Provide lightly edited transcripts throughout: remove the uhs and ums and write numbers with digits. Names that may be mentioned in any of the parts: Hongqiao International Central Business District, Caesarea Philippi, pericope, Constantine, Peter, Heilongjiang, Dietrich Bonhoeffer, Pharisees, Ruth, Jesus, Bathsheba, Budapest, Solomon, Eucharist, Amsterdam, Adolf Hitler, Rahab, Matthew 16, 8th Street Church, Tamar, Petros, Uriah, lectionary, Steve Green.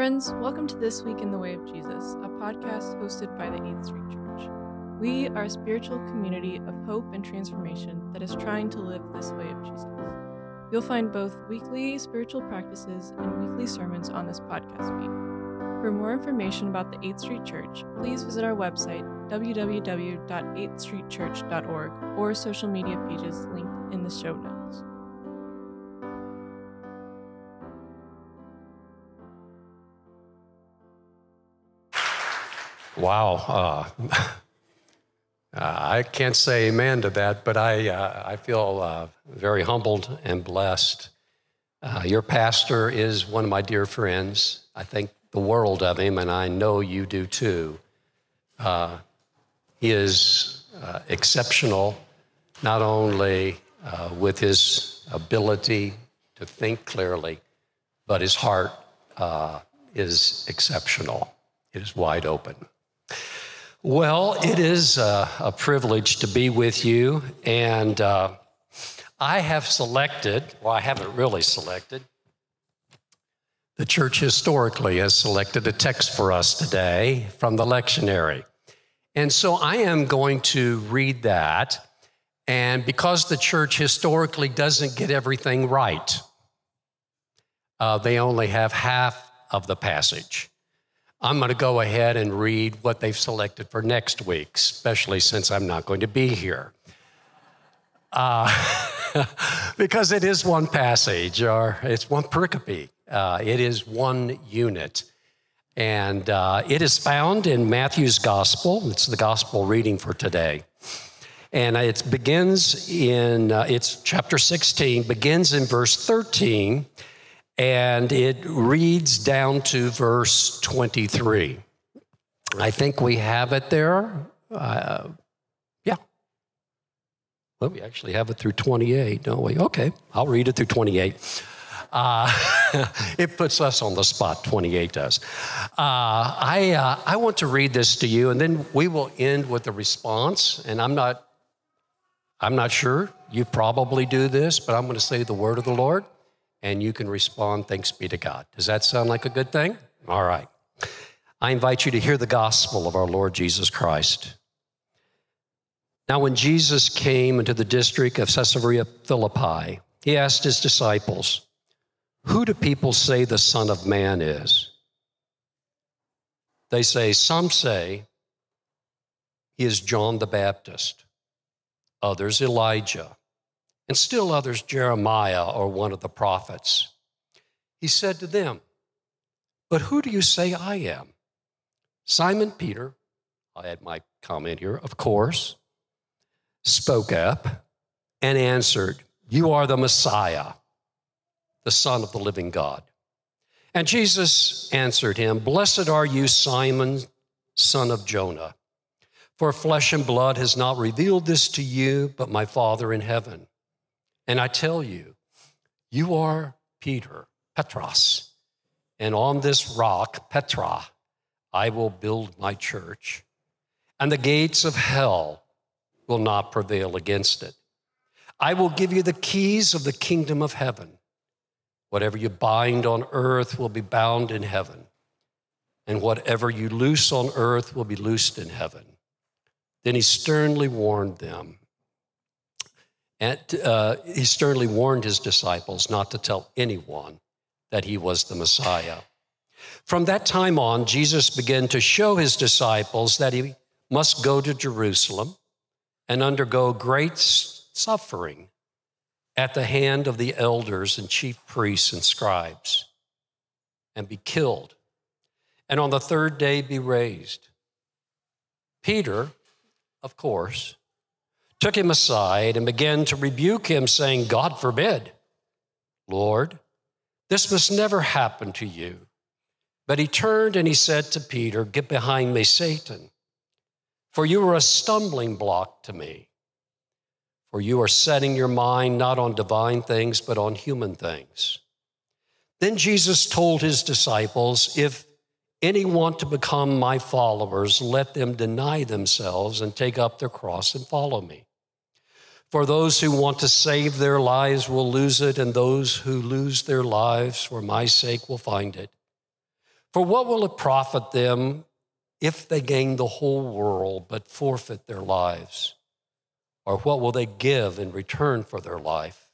Friends, welcome to This Week in the Way of Jesus, a podcast hosted by the 8th Street Church. We are a spiritual community of hope and transformation that is trying to live this way of Jesus. You'll find both weekly spiritual practices and weekly sermons on this podcast feed. For more information about the 8th Street Church, please visit our website, www.8thstreetchurch.org, or social media pages linked in the show notes. Wow, I can't say amen to that, but I feel very humbled and blessed. Your pastor is one of my dear friends. I think the world of him, and I know you do too. He is exceptional, not only with his ability to think clearly, but his heart is exceptional. It is wide open. Well, it is a privilege to be with you, and the church historically has selected a text for us today from the lectionary. And so I am going to read that, and because the church historically doesn't get everything right, they only have half of the passage. I'm going to go ahead and read what they've selected for next week, especially since I'm not going to be here. Because it is one passage, or it's one pericope. It is one unit. And it is found in Matthew's Gospel. It's the Gospel reading for today. And it begins in, it's chapter 16, begins in verse 13, and it reads down to verse 23. I think we have it there. Yeah. Well, we actually have it through 28, don't we? Okay, I'll read it through 28. It puts us on the spot, 28 does. I want to read this to you, and then we will end with a response. And I'm not sure. You probably do this, but I'm going to say the word of the Lord, and you can respond, thanks be to God. Does that sound like a good thing? All right. I invite you to hear the gospel of our Lord Jesus Christ. Now, when Jesus came into the district of Caesarea Philippi, he asked his disciples, "Who do people say the Son of Man is?" They say, "Some say he is John the Baptist, others Elijah, and still others, Jeremiah or one of the prophets." He said to them, "But who do you say I am?" Simon Peter, I had my comment here, of course, spoke up and answered, "You are the Messiah, the Son of the living God." And Jesus answered him, "Blessed are you, Simon, son of Jonah, for flesh and blood has not revealed this to you, but my Father in heaven. And I tell you, you are Peter, Petros, and on this rock, Petra, I will build my church, and the gates of hell will not prevail against it. I will give you the keys of the kingdom of heaven. Whatever you bind on earth will be bound in heaven, and whatever you loose on earth will be loosed in heaven." Then he sternly warned them. And he sternly warned his disciples not to tell anyone that he was the Messiah. From that time on, Jesus began to show his disciples that he must go to Jerusalem and undergo great suffering at the hand of the elders and chief priests and scribes, and be killed, and on the third day be raised. Peter, of course, took him aside and began to rebuke him, saying, "God forbid, Lord, this must never happen to you." But he turned and he said to Peter, "Get behind me, Satan, for you are a stumbling block to me. For you are setting your mind not on divine things, but on human things." Then Jesus told his disciples, "If any want to become my followers, let them deny themselves and take up their cross and follow me. For those who want to save their lives will lose it, and those who lose their lives for my sake will find it. For what will it profit them if they gain the whole world but forfeit their lives? Or what will they give in return for their life?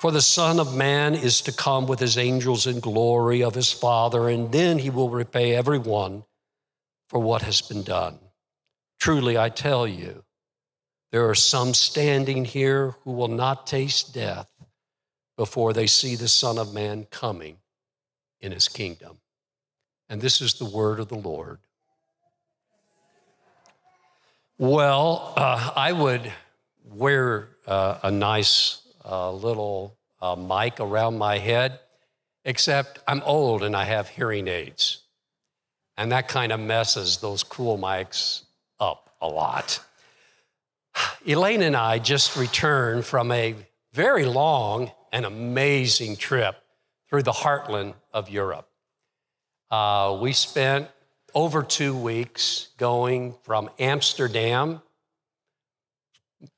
For the Son of Man is to come with his angels in glory of his Father, and then he will repay everyone for what has been done. Truly, I tell you, there are some standing here who will not taste death before they see the Son of Man coming in his kingdom. And this is the word of the Lord. Well, I would wear a nice little mic around my head, except I'm old and I have hearing aids. And that kind of messes those cool mics up a lot. Elaine and I just returned from a very long and amazing trip through the heartland of Europe. We spent over 2 weeks going from Amsterdam,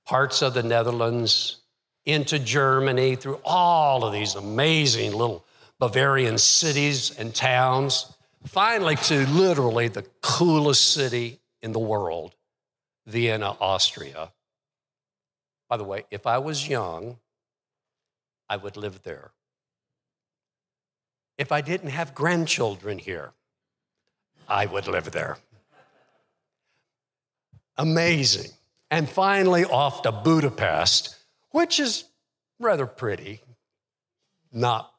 parts of the Netherlands, into Germany, through all of these amazing little Bavarian cities and towns, finally to literally the coolest city in the world, Vienna, Austria. By the way, if I was young, I would live there. If I didn't have grandchildren here, I would live there. Amazing. And finally off to Budapest, which is rather pretty, not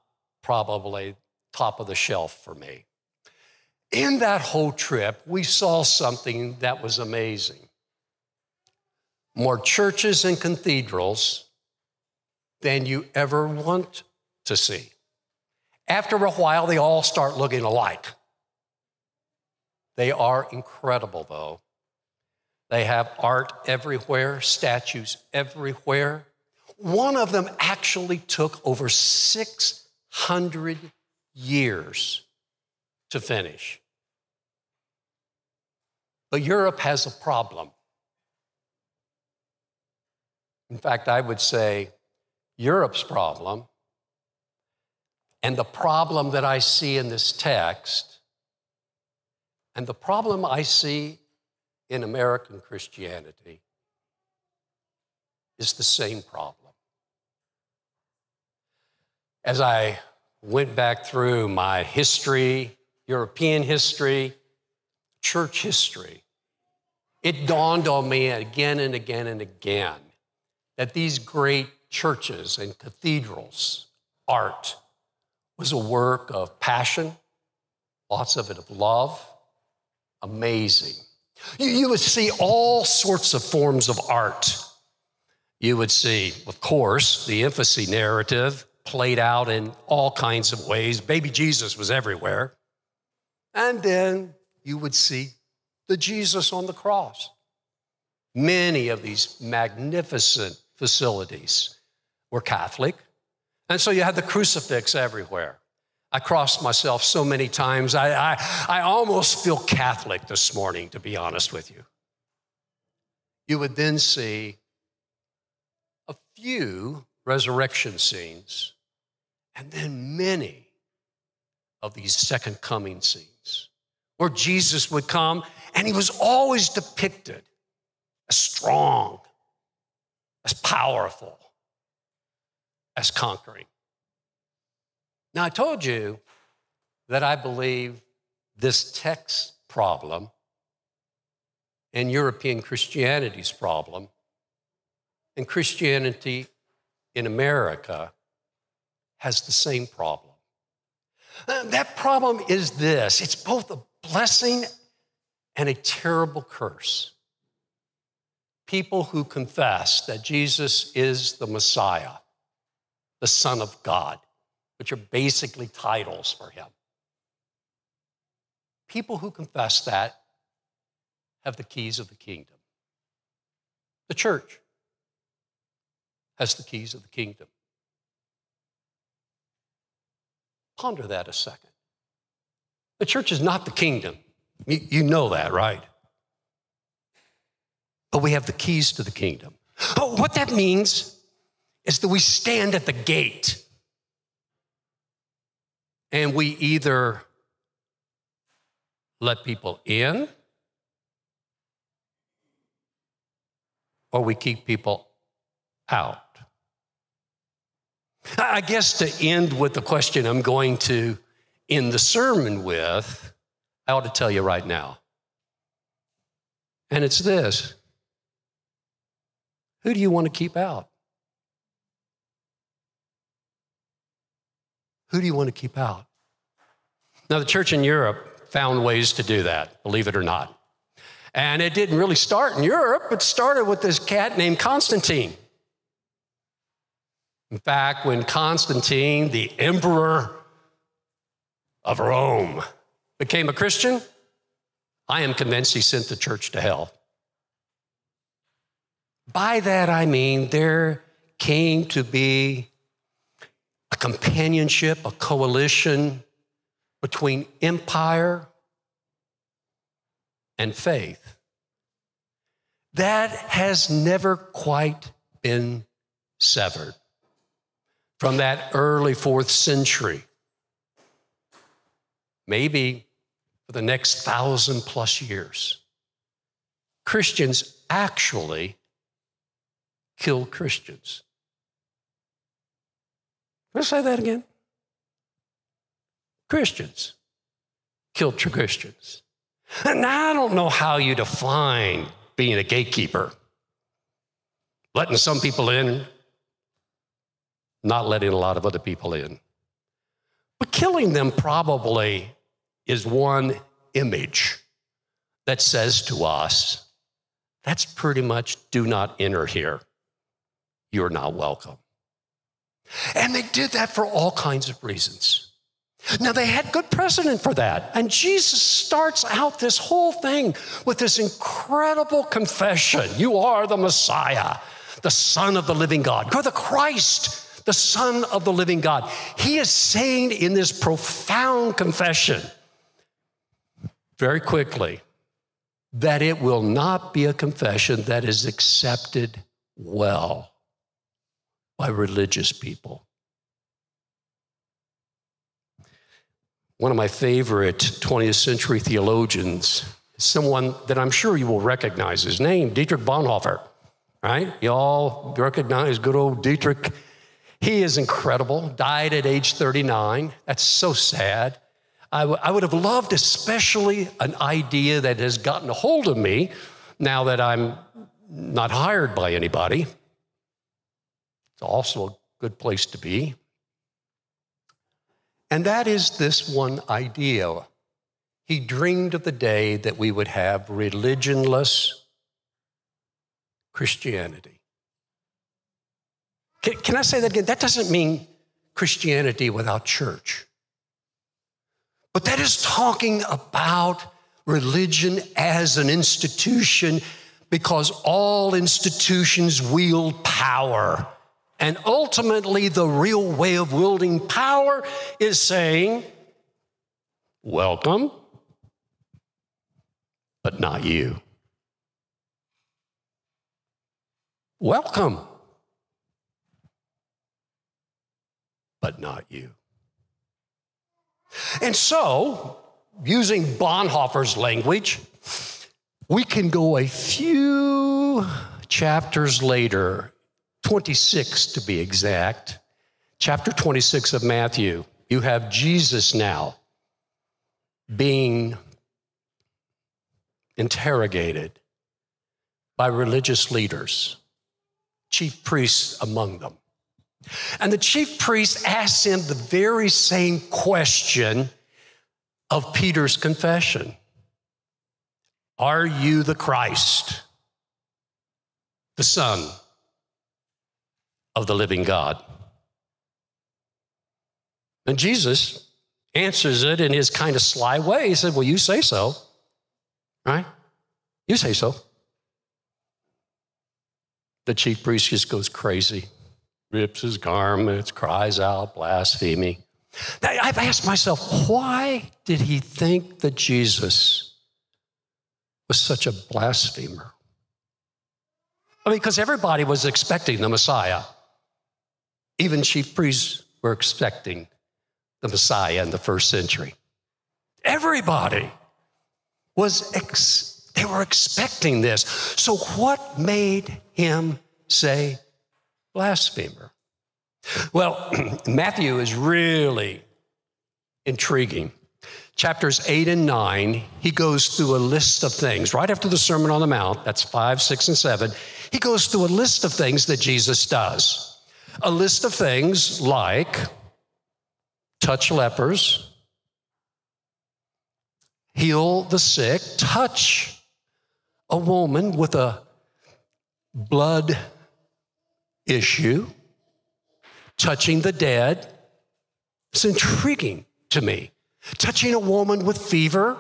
probably top of the shelf for me. In that whole trip, we saw something that was amazing. More churches and cathedrals than you ever want to see. After a while, they all start looking alike. They are incredible, though. They have art everywhere, statues everywhere. One of them actually took over 600 years to finish. But Europe has a problem. In fact, I would say Europe's problem, and the problem that I see in this text, and the problem I see in American Christianity, is the same problem. As I went back through my history, European history, church history, it dawned on me again and again and again that these great churches and cathedrals, art, was a work of passion, lots of it of love, amazing. You would see all sorts of forms of art. You would see, of course, the infancy narrative played out in all kinds of ways. Baby Jesus was everywhere. And then you would see the Jesus on the cross. Many of these magnificent facilities were Catholic. And so you had the crucifix everywhere. I crossed myself so many times, I almost feel Catholic this morning, to be honest with you. You would then see a few resurrection scenes, and then many of these second coming scenes, where Jesus would come, and he was always depicted as strong, as powerful, as conquering. Now, I told you that I believe this text problem and European Christianity's problem and Christianity in America has the same problem. That problem is this. It's both a blessing and a terrible curse. People who confess that Jesus is the Messiah, the Son of God, which are basically titles for him. People who confess that have the keys of the kingdom. The church has the keys of the kingdom. Ponder that a second. The church is not the kingdom. You know that, right? But we have the keys to the kingdom. Oh, what that means is that we stand at the gate. And we either let people in, or we keep people out? I guess to end with the question I'm going to end the sermon with, I ought to tell you right now. And it's this: who do you want to keep out? Who do you want to keep out? Now, the church in Europe found ways to do that, believe it or not. And it didn't really start in Europe. It started with this cat named Constantine. In fact, when Constantine, the emperor of Rome, became a Christian, I am convinced he sent the church to hell. By that I mean there came to be a companionship, a coalition between empire and faith. That has never quite been severed from that early 4th century. Maybe for the next 1,000+ years, Christians actually kill Christians. Can I say that again? Christians kill Christians. And I don't know how you define being a gatekeeper. Letting some people in, not letting a lot of other people in. But killing them probably is one image that says to us, that's pretty much do not enter here. You're not welcome. And they did that for all kinds of reasons. Now, they had good precedent for that. And Jesus starts out this whole thing with this incredible confession. You are the Messiah, the Son of the living God. You are the Christ, the Son of the living God. He is saying in this profound confession very quickly that it will not be a confession that is accepted well by religious people. One of my favorite 20th century theologians, someone that I'm sure you will recognize his name, Dietrich Bonhoeffer, right? You all recognize good old Dietrich. He is incredible, died at age 39. That's so sad. I would have loved especially an idea that has gotten a hold of me now that I'm not hired by anybody. It's also a good place to be. And that is this one idea. He dreamed of the day that we would have religionless Christianity. Can I say that again? That doesn't mean Christianity without church. But that is talking about religion as an institution, because all institutions wield power. And ultimately, the real way of wielding power is saying, welcome, but not you. Welcome, but not you. And so, using Bonhoeffer's language, we can go a few chapters later, 26 to be exact, chapter 26 of Matthew. You have Jesus now being interrogated by religious leaders, chief priests among them. And the chief priest asks him the very same question of Peter's confession. Are you the Christ, the Son of the living God? And Jesus answers it in his kind of sly way. He said, well, you say so, right? You say so. The chief priest just goes crazy, rips his garments, cries out, blasphemy. Now, I've asked myself, why did he think that Jesus was such a blasphemer? I mean, because everybody was expecting the Messiah. Even chief priests were expecting the Messiah in the 1st century. Everybody. was, they were expecting this. So what made him say blasphemer? Well, Matthew is really intriguing. Chapters 8 and 9, he goes through a list of things. Right after the Sermon on the Mount, that's 5, 6, and 7, he goes through a list of things that Jesus does. A list of things like touch lepers, heal the sick, touch a woman with a blood issue, touching the dead. It's intriguing to me. Touching a woman with fever,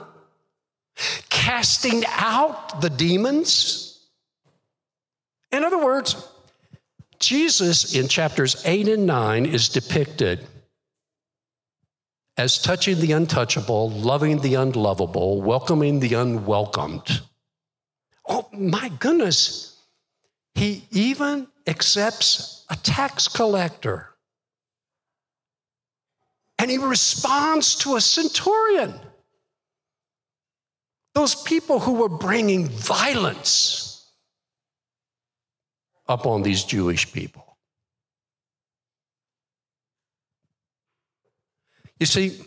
casting out the demons. In other words, Jesus in chapters 8 and 9 is depicted as touching the untouchable, loving the unlovable, welcoming the unwelcomed. Oh, my goodness. He even accepts a tax collector. And he responds to a centurion. Those people who were bringing violence upon these Jewish people. You see,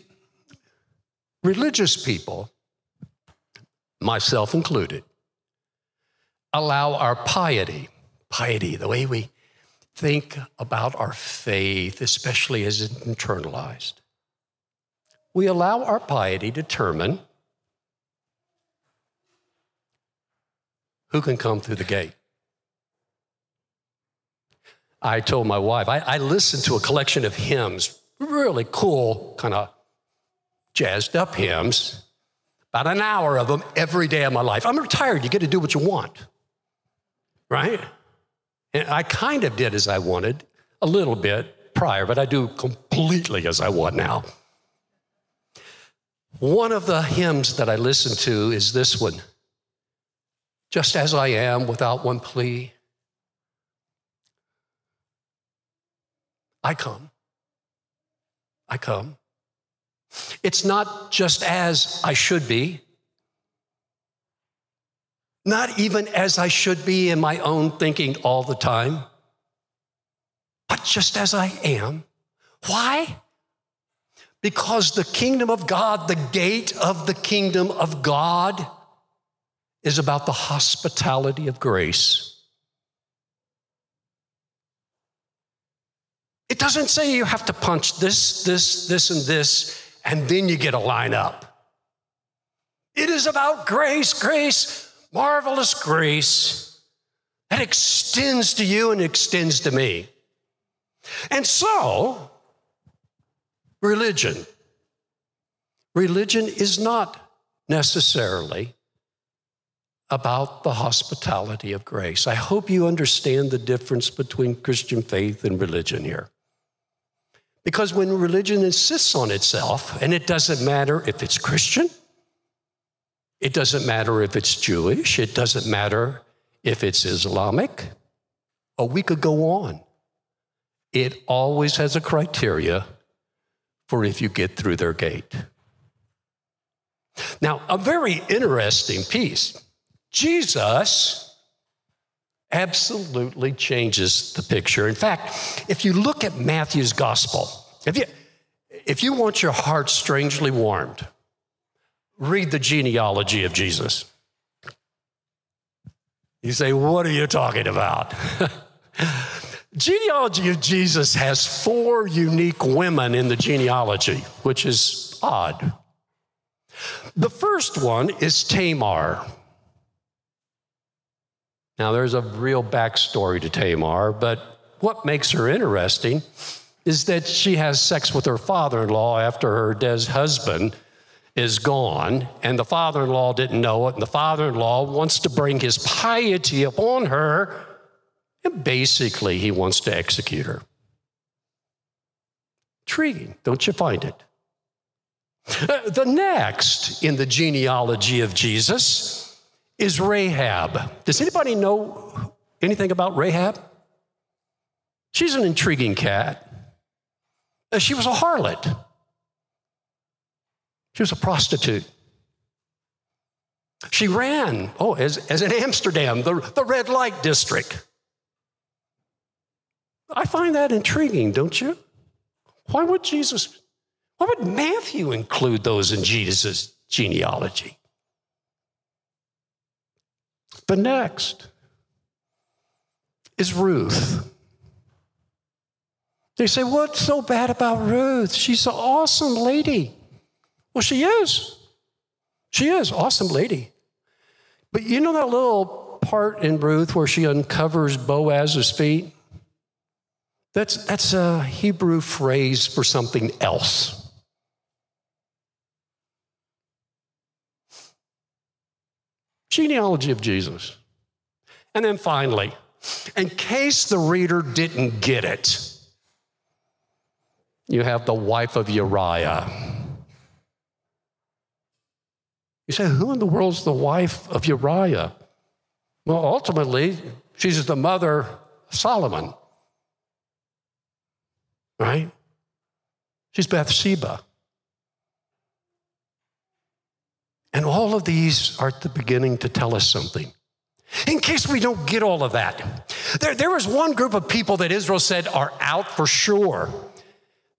religious people, myself included, allow our piety, the way we think about our faith, especially as it's internalized. We allow our piety to determine who can come through the gate. I told my wife, I listened to a collection of hymns, really cool, kind of jazzed up hymns, about an hour of them every day of my life. I'm retired. You get to do what you want, right? And I kind of did as I wanted a little bit prior, but I do completely as I want now. One of the hymns that I listen to is this one. Just as I am, without one plea, I come. It's not just as I should be, not even as I should be in my own thinking all the time, but just as I am. Why? Because the kingdom of God, the gate of the kingdom of God, is about the hospitality of grace. It doesn't say you have to punch this, and this, and then you get a line up. It is about grace, marvelous grace that extends to you and extends to me. And so, Religion is not necessarily about the hospitality of grace. I hope you understand the difference between Christian faith and religion here. Because when religion insists on itself, and it doesn't matter if it's Christian, it doesn't matter if it's Jewish, it doesn't matter if it's Islamic, or we could go on. It always has a criteria for if you get through their gate. Now, a very interesting piece. Jesus absolutely changes the picture. In fact, if you look at Matthew's gospel, if you want your heart strangely warmed, read the genealogy of Jesus. You say, what are you talking about? Genealogy of Jesus has 4 unique women in the genealogy, which is odd. The first one is Tamar. Now, there's a real backstory to Tamar, but what makes her interesting is that she has sex with her father-in-law after her dead husband is gone, and the father-in-law didn't know it, and the father-in-law wants to bring his piety upon her. And basically, he wants to execute her. Intriguing, don't you find it? The next in the genealogy of Jesus is Rahab. Does anybody know anything about Rahab? She's an intriguing cat. She was a harlot. She was a prostitute. She ran, as in Amsterdam, the red light district. I find that intriguing, don't you? Why would Matthew include those in Jesus' genealogy? But next is Ruth. They say, what's so bad about Ruth? She's an awesome lady. Well, she is. She is an awesome lady. But you know that little part in Ruth where she uncovers Boaz's feet? That's a Hebrew phrase for something else. Genealogy of Jesus. And then finally, in case the reader didn't get it, you have the wife of Uriah. You say, who in the world's the wife of Uriah? Well, ultimately, she's the mother of Solomon. Right? She's Bathsheba. And all of these are at the beginning to tell us something. In case we don't get all of that, there was one group of people that Israel said are out for sure.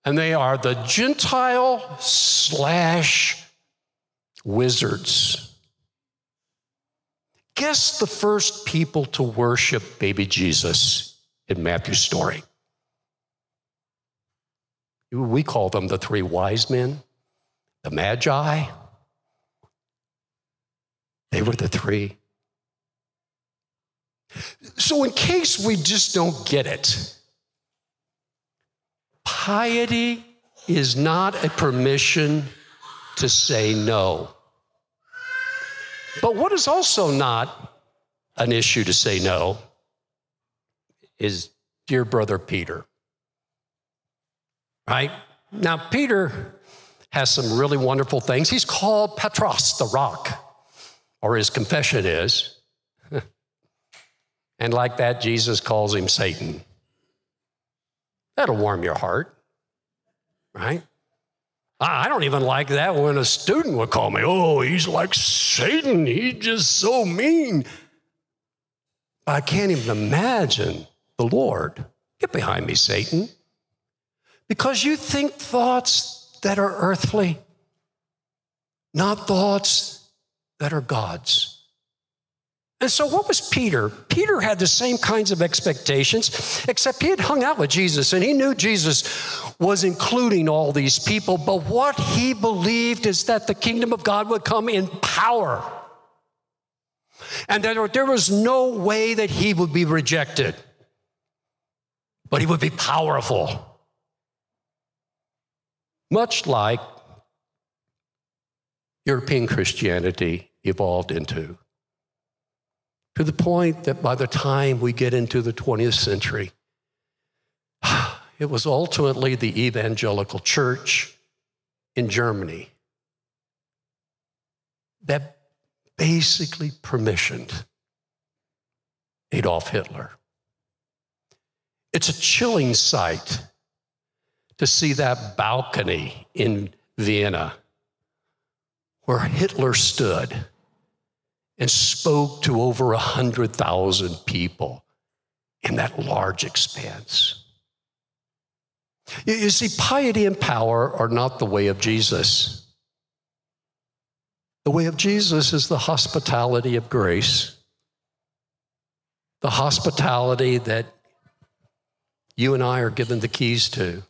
And they are the Gentile / wizards. Guess the first people to worship baby Jesus in Matthew's story. We call them the three wise men, the Magi. They were the three. So in case we just don't get it, piety is not a permission to say no. But what is also not an issue to say no is dear brother Peter. Right? Now, Peter has some really wonderful things. He's called Petros, the rock, or his confession is. And like that, Jesus calls him Satan. That'll warm your heart, right? I don't even like that when a student would call me, he's like Satan. He's just so mean. I can't even imagine the Lord. Get behind me, Satan. Because you think thoughts that are earthly, not thoughts that are God's. And so what was Peter? Peter had the same kinds of expectations, except he had hung out with Jesus, and he knew Jesus was including all these people. But what he believed is that the kingdom of God would come in power, and that there was no way that he would be rejected, but he would be powerful. Much like European Christianity evolved into, to the point that by the time we get into the 20th century, it was ultimately the evangelical church in Germany that basically permissioned Adolf Hitler. It's a chilling sight to see that balcony in Vienna where Hitler stood and spoke to over 100,000 people in that large expanse. You see, piety and power are not the way of Jesus. The way of Jesus is the hospitality of grace, the hospitality that you and I are given the keys to.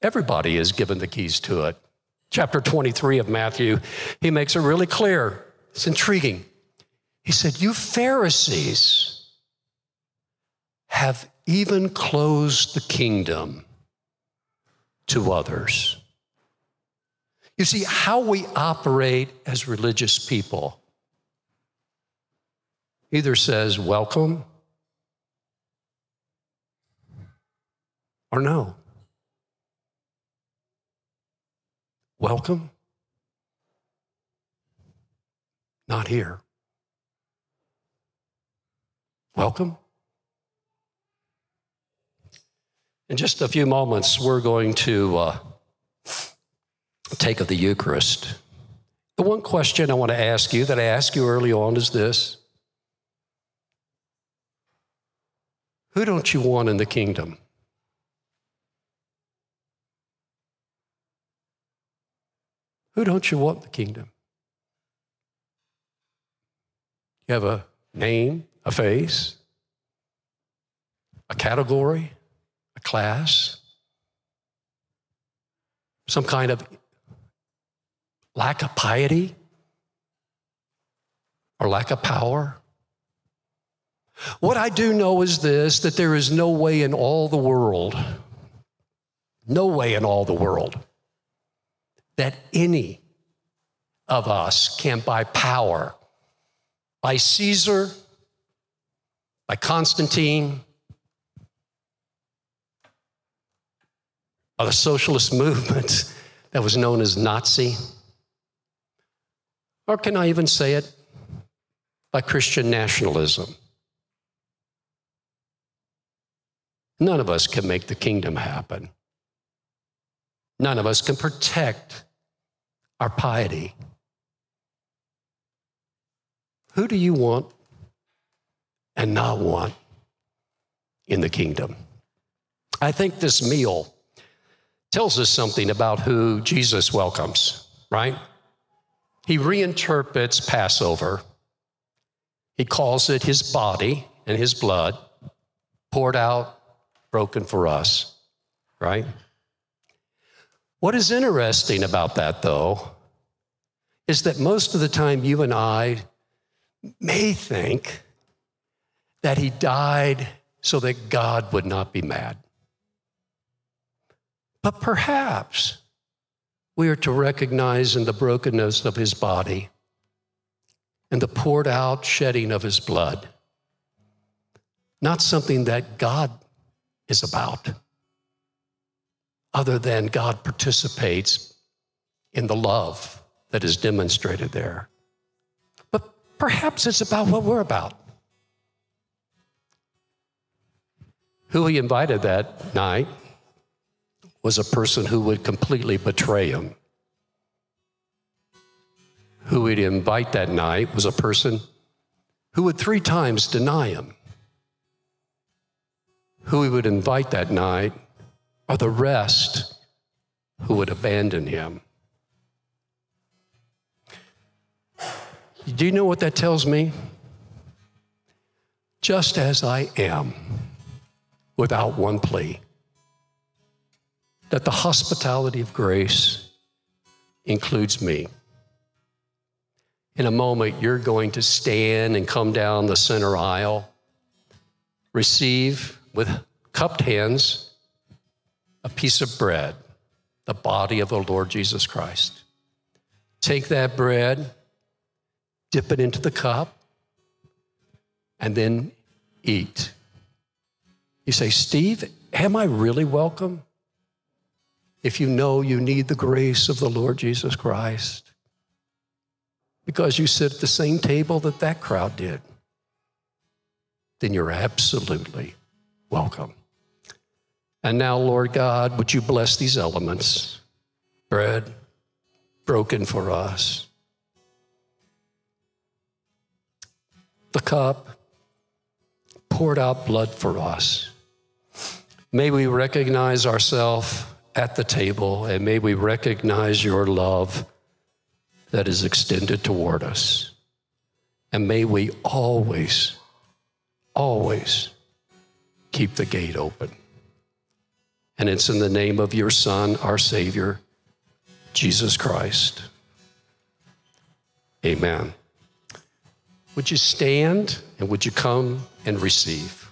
Everybody is given the keys to it. Chapter 23 of Matthew, he makes it really clear. It's intriguing. He said, you Pharisees have even closed the kingdom to others. You see, how we operate as religious people either says welcome or no. Welcome? Not here. Welcome? In just a few moments, we're going to partake of the Eucharist. The one question I want to ask you that I asked you early on is this. Who don't you want in the kingdom? Who don't you want in the kingdom? You have a name, a face, a category, a class, some kind of lack of piety or lack of power. What I do know is this, that there is no way in all the world, no way in all the world, that any of us can by power, by Caesar, by Constantine, or the socialist movement that was known as Nazi, or can I even say it, by Christian nationalism. None of us can make the kingdom happen. None of us can protect our piety. Who do you want and not want in the kingdom? I think this meal tells us something about who Jesus welcomes, right? He reinterprets Passover. He calls it his body and his blood poured out, broken for us, right? What is interesting about that, though, is that most of the time you and I may think that he died so that God would not be mad. But perhaps we are to recognize in the brokenness of his body and the poured out shedding of his blood, not something that God is about, other than God participates in the love that is demonstrated there. But perhaps it's about what we're about. Who he invited that night was a person who would completely betray him. Who he'd invite that night was a person who would 3 times deny him. Who he would invite that night are the rest who would abandon him. Do you know what that tells me? Just as I am, without one plea, that the hospitality of grace includes me. In a moment, you're going to stand and come down the center aisle, receive with cupped hands, a piece of bread, the body of the Lord Jesus Christ. Take that bread, dip it into the cup, and then eat. You say, Steve, am I really welcome? If you know you need the grace of the Lord Jesus Christ, because you sit at the same table that that crowd did, then you're absolutely welcome. And now, Lord God, would you bless these elements, bread broken for us, the cup poured out blood for us. May we recognize ourselves at the table, and may we recognize your love that is extended toward us. And may we always, always keep the gate open. And it's in the name of your Son, our Savior, Jesus Christ. Amen. Would you stand and would you come and receive?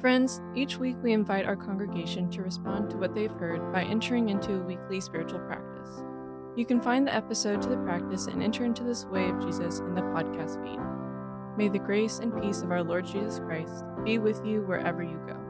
Friends, each week we invite our congregation to respond to what they've heard by entering into a weekly spiritual practice. You can find the episode to the practice and enter into this way of Jesus in the podcast feed. May the grace and peace of our Lord Jesus Christ be with you wherever you go.